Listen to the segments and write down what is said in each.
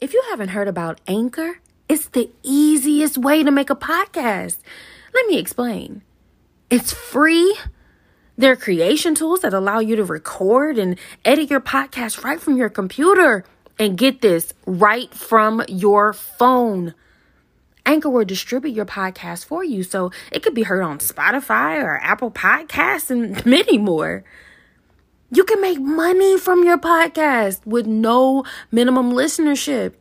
If you haven't heard about Anchor, it's the easiest way to make a podcast. Let me explain. It's free. There are creation tools that allow you to record and edit your podcast right from your computer. And get this, right from your phone. Anchor will distribute your podcast for you, so it could be heard on Spotify or Apple Podcasts and many more. You can make money from your podcast with no minimum listenership.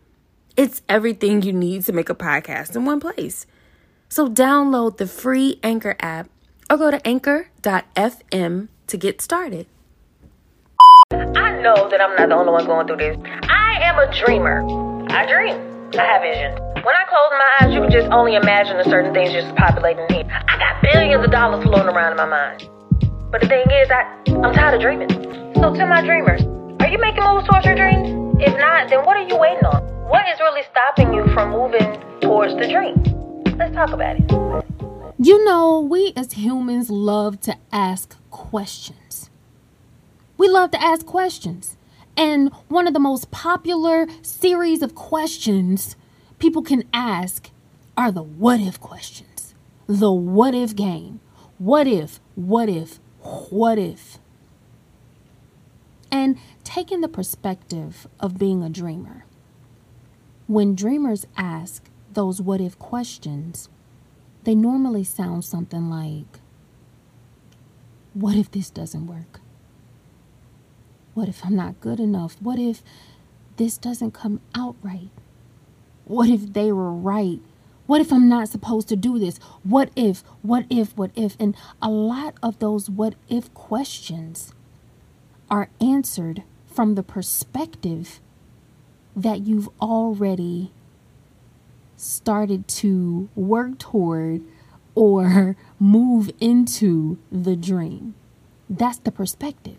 It's everything you need to make a podcast in one place. So download the free Anchor app or go to anchor.fm to get started. I know that I'm not the only one going through this. I am a dreamer. I dream. I have vision. When I close my eyes, you can just only imagine the certain things just populating here. I got billions of dollars floating around in my mind. But the thing is, I'm tired of dreaming. So to my dreamers, are you making moves towards your dreams? If not, then what are you waiting on? What is really stopping you from moving towards the dream? Let's talk about it. You know, we as humans love to ask questions. We love to ask questions. And one of the most popular series of questions people can ask are the what if questions. The what if game. What if, what if, what if? And taking the perspective of being a dreamer, when dreamers ask those what if questions, they normally sound something like, what if this doesn't work? What if I'm not good enough? What if this doesn't come out right? What if they were right? What if I'm not supposed to do this? What if, what if, what if? And a lot of those what if questions are answered from the perspective that you've already started to work toward or move into the dream. That's the perspective.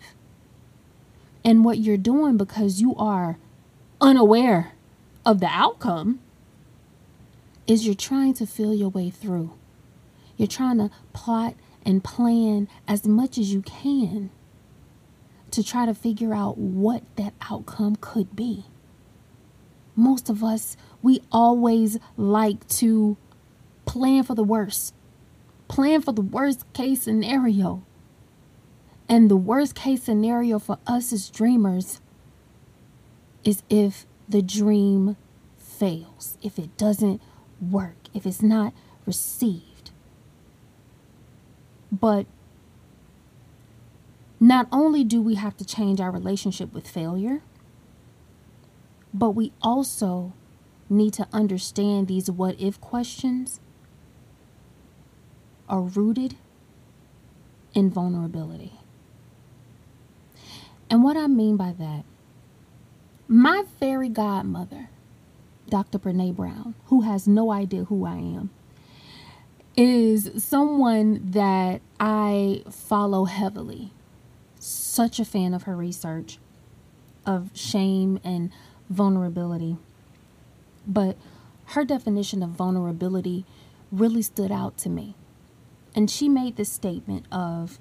And what you're doing, because you are unaware of the outcome, is you're trying to feel your way through. You're trying to plot and plan as much as you can to try to figure out what that outcome could be. Most of us, we always like to plan for the worst. Plan for the worst case scenario. And the worst case scenario for us as dreamers is if the dream fails, if it doesn't work, if it's not received. But not only do we have to change our relationship with failure, but we also need to understand these what if questions are rooted in vulnerability. And what I mean by that, my fairy godmother, Dr. Brené Brown, who has no idea who I am, is someone that I follow heavily. Such a fan of her research of shame and vulnerability. But her definition of vulnerability really stood out to me. And she made this statement of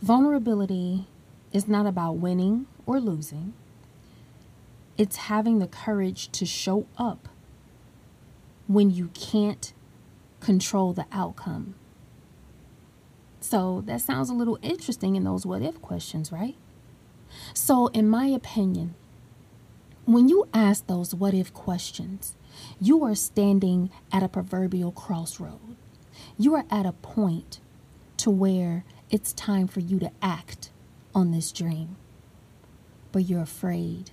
vulnerability is not about winning or losing. It's having the courage to show up when you can't control the outcome. So that sounds a little interesting in those what if questions, right? So in my opinion, when you ask those what if questions, you are standing at a proverbial crossroad. You are at a point to where it's time for you to act on this dream, but you're afraid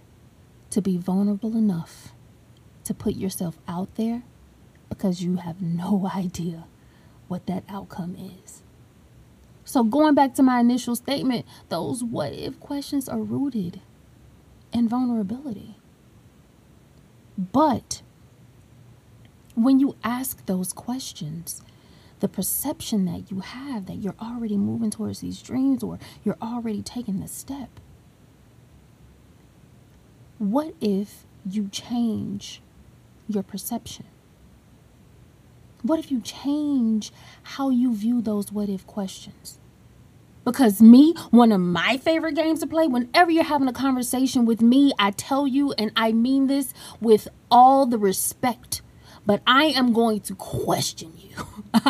to be vulnerable enough to put yourself out there because you have no idea what that outcome is. So going back to my initial statement, those what if questions are rooted in vulnerability. But when you ask those questions, the perception that you have that you're already moving towards these dreams or you're already taking the step. What if you change your perception? What if you change how you view those what if questions? Because me, one of my favorite games to play, whenever you're having a conversation with me, I tell you, and I mean this with all the respect, but I am going to question you.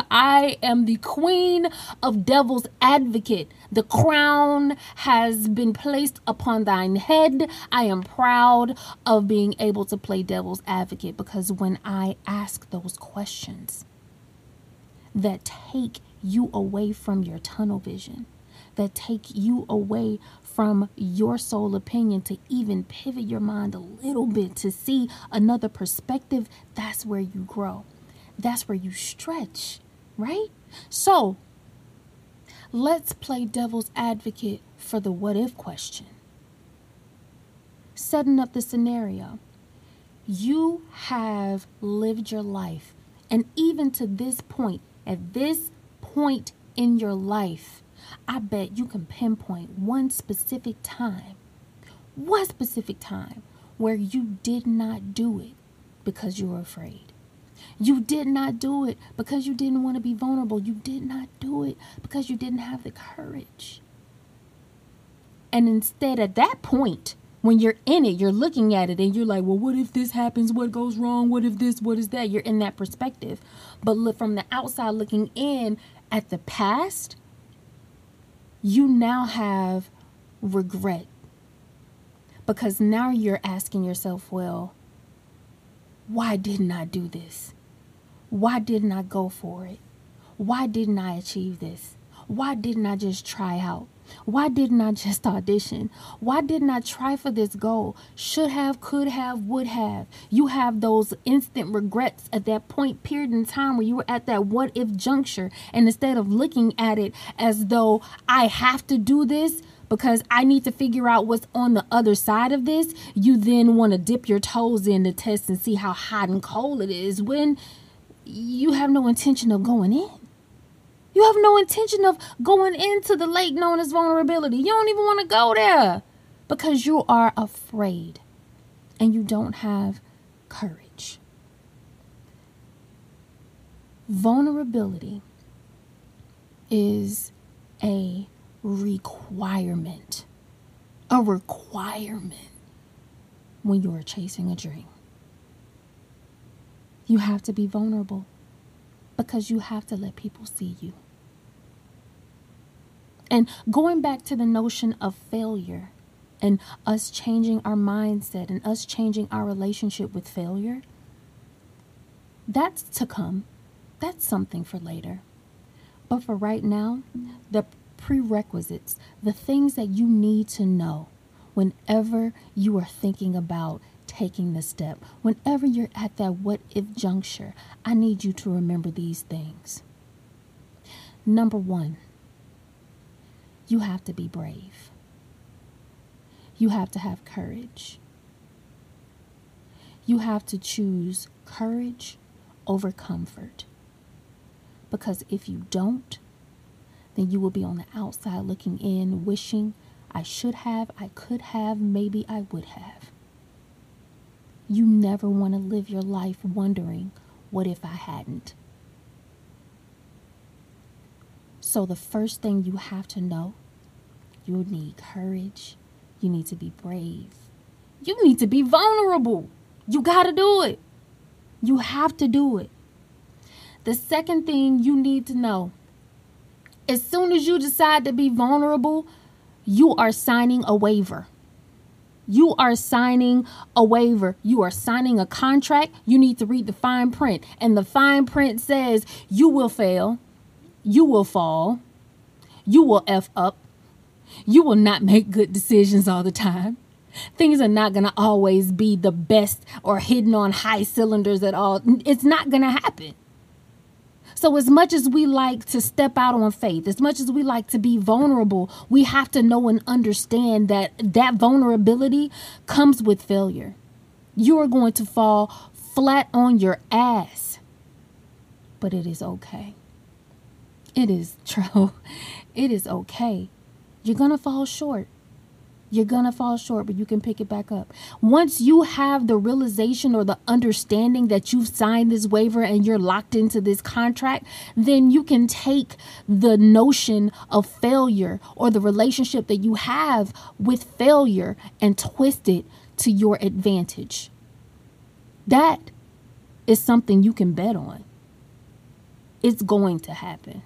I am the queen of devil's advocate. The crown has been placed upon thine head. I am proud of being able to play devil's advocate, because when I ask those questions that take you away from your tunnel vision, that take you away from your sole opinion, to even pivot your mind a little bit to see another perspective, that's where you grow. That's where you stretch, right? So let's play devil's advocate for the what if question. Setting up the scenario. You have lived your life, and even to this point, at this point in your life, I bet you can pinpoint one specific time where you did not do it because you were afraid. You did not do it because you didn't want to be vulnerable. You did not do it because you didn't have the courage. And instead, at that point, when you're in it, you're looking at it and you're like, well, what if this happens? What goes wrong? What if this? What is that? You're in that perspective. But look, from the outside looking in at the past, you now have regret, because now you're asking yourself, well, why didn't I do this? Why didn't I go for it? Why didn't I achieve this? Why didn't I just try out? Why didn't I just audition? Why didn't I try for this goal? Should have, could have, would have. You have those instant regrets at that point, period in time, where you were at that what if juncture. And instead of looking at it as though I have to do this because I need to figure out what's on the other side of this, you then want to dip your toes in to test and see how hot and cold it is when you have no intention of going in. You have no intention of going into the lake known as vulnerability. You don't even want to go there because you are afraid and you don't have courage. Vulnerability is a requirement when you are chasing a dream. You have to be vulnerable because you have to let people see you. And going back to the notion of failure and us changing our mindset and us changing our relationship with failure, that's to come. That's something for later. But for right now, the prerequisites, the things that you need to know whenever you are thinking about taking the step, whenever you're at that what if juncture, I need you to remember these things. Number one, you have to be brave. You have to have courage. You have to choose courage over comfort. Because if you don't, then you will be on the outside looking in, wishing I should have, I could have, maybe I would have. You never want to live your life wondering, what if I hadn't? So the first thing you have to know, you need courage. You need to be brave. You need to be vulnerable. You got to do it. You have to do it. The second thing you need to know, as soon as you decide to be vulnerable, you are signing a waiver. You are signing a waiver. You are signing a contract. You need to read the fine print. And the fine print says you will fail. You will fall. You will F up. You will not make good decisions all the time. Things are not going to always be the best or hidden on high cylinders at all. It's not going to happen. So as much as we like to step out on faith, as much as we like to be vulnerable, we have to know and understand that vulnerability comes with failure. You are going to fall flat on your ass, but it is okay. It is true. It is okay. You're going to fall short. You're going to fall short, but you can pick it back up. Once you have the realization or the understanding that you've signed this waiver and you're locked into this contract, then you can take the notion of failure or the relationship that you have with failure and twist it to your advantage. That is something you can bet on. It's going to happen.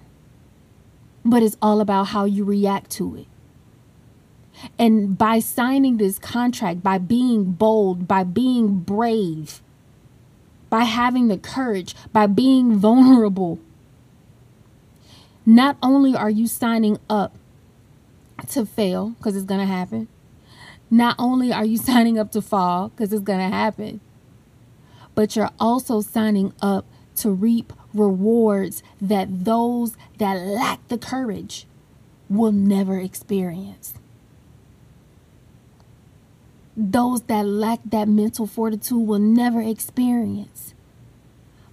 But it's all about how you react to it. And by signing this contract, by being bold, by being brave, by having the courage, by being vulnerable, not only are you signing up to fail, because it's going to happen, not only are you signing up to fall, because it's going to happen, but you're also signing up to reap rewards that those that lack the courage will never experience. Those that lack that mental fortitude will never experience.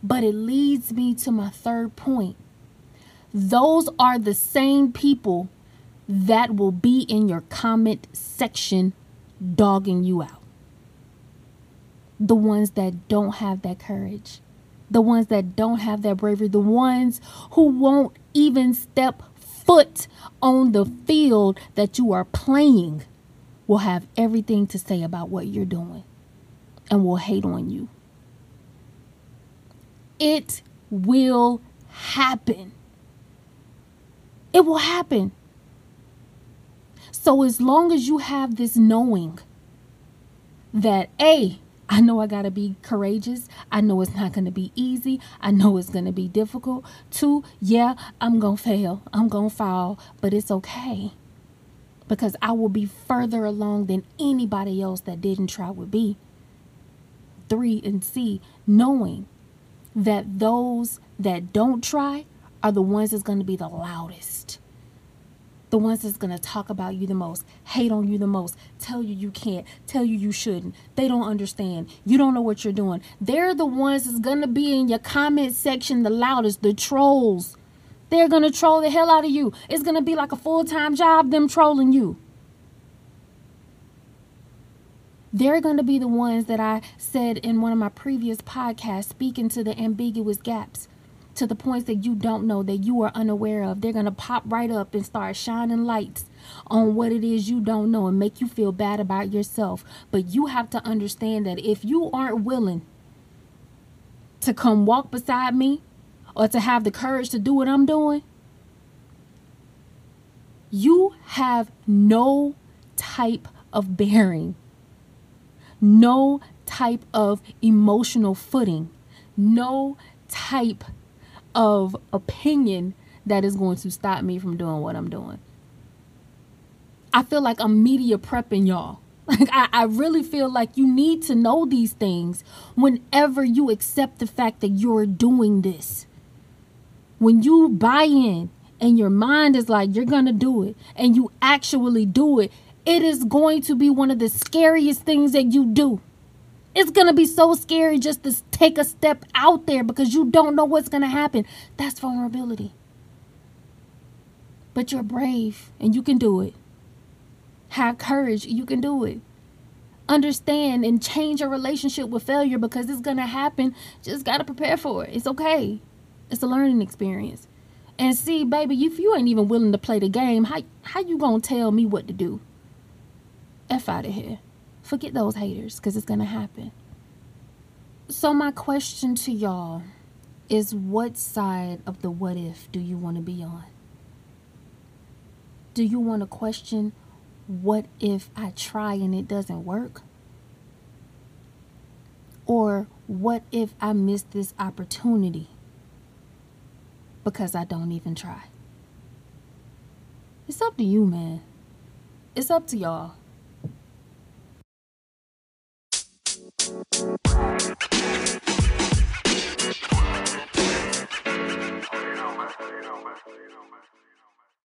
But it leads me to my third point. Those are the same people that will be in your comment section dogging you out. The ones that don't have that courage. The ones that don't have that bravery. The ones who won't even step foot on the field that you are playing will have everything to say about what you're doing and will hate on you. It will happen. It will happen. So as long as you have this knowing that, A, I know I got to be courageous. I know it's not going to be easy. I know it's going to be difficult. 2, yeah, I'm going to fail. I'm going to fall, but it's okay. Because I will be further along than anybody else that didn't try would be. 3, and C, knowing that those that don't try are the ones that's going to be the loudest. The ones that's going to talk about you the most, hate on you the most, tell you you can't, tell you you shouldn't. They don't understand. You don't know what you're doing. They're the ones that's going to be in your comment section the loudest, the trolls. They're going to troll the hell out of you. It's going to be like a full-time job, them trolling you. They're going to be the ones that I said in one of my previous podcasts, speaking to the ambiguous gaps, to the points that you don't know, that you are unaware of. They're going to pop right up and start shining lights on what it is you don't know and make you feel bad about yourself. But you have to understand that if you aren't willing to come walk beside me, or to have the courage to do what I'm doing, you have no type of bearing, no type of emotional footing, no type of opinion that is going to stop me from doing what I'm doing. I feel like I'm media prepping y'all. Like I really feel like you need to know these things whenever you accept the fact that you're doing this. When you buy in and your mind is like, you're going to do it, and you actually do it, it is going to be one of the scariest things that you do. It's going to be so scary just to take a step out there because you don't know what's going to happen. That's vulnerability. But you're brave and you can do it. Have courage. You can do it. Understand and change your relationship with failure because it's going to happen. Just got to prepare for it. It's okay. It's a learning experience. And see, baby, if you ain't even willing to play the game, how you gonna tell me what to do? F out of here. Forget those haters, because it's gonna happen. So my question to y'all is, what side of the what if do you want to be on? Do you want to question, what if I try and it doesn't work? Or what if I miss this opportunity because I don't even try? It's up to you, man. It's up to y'all.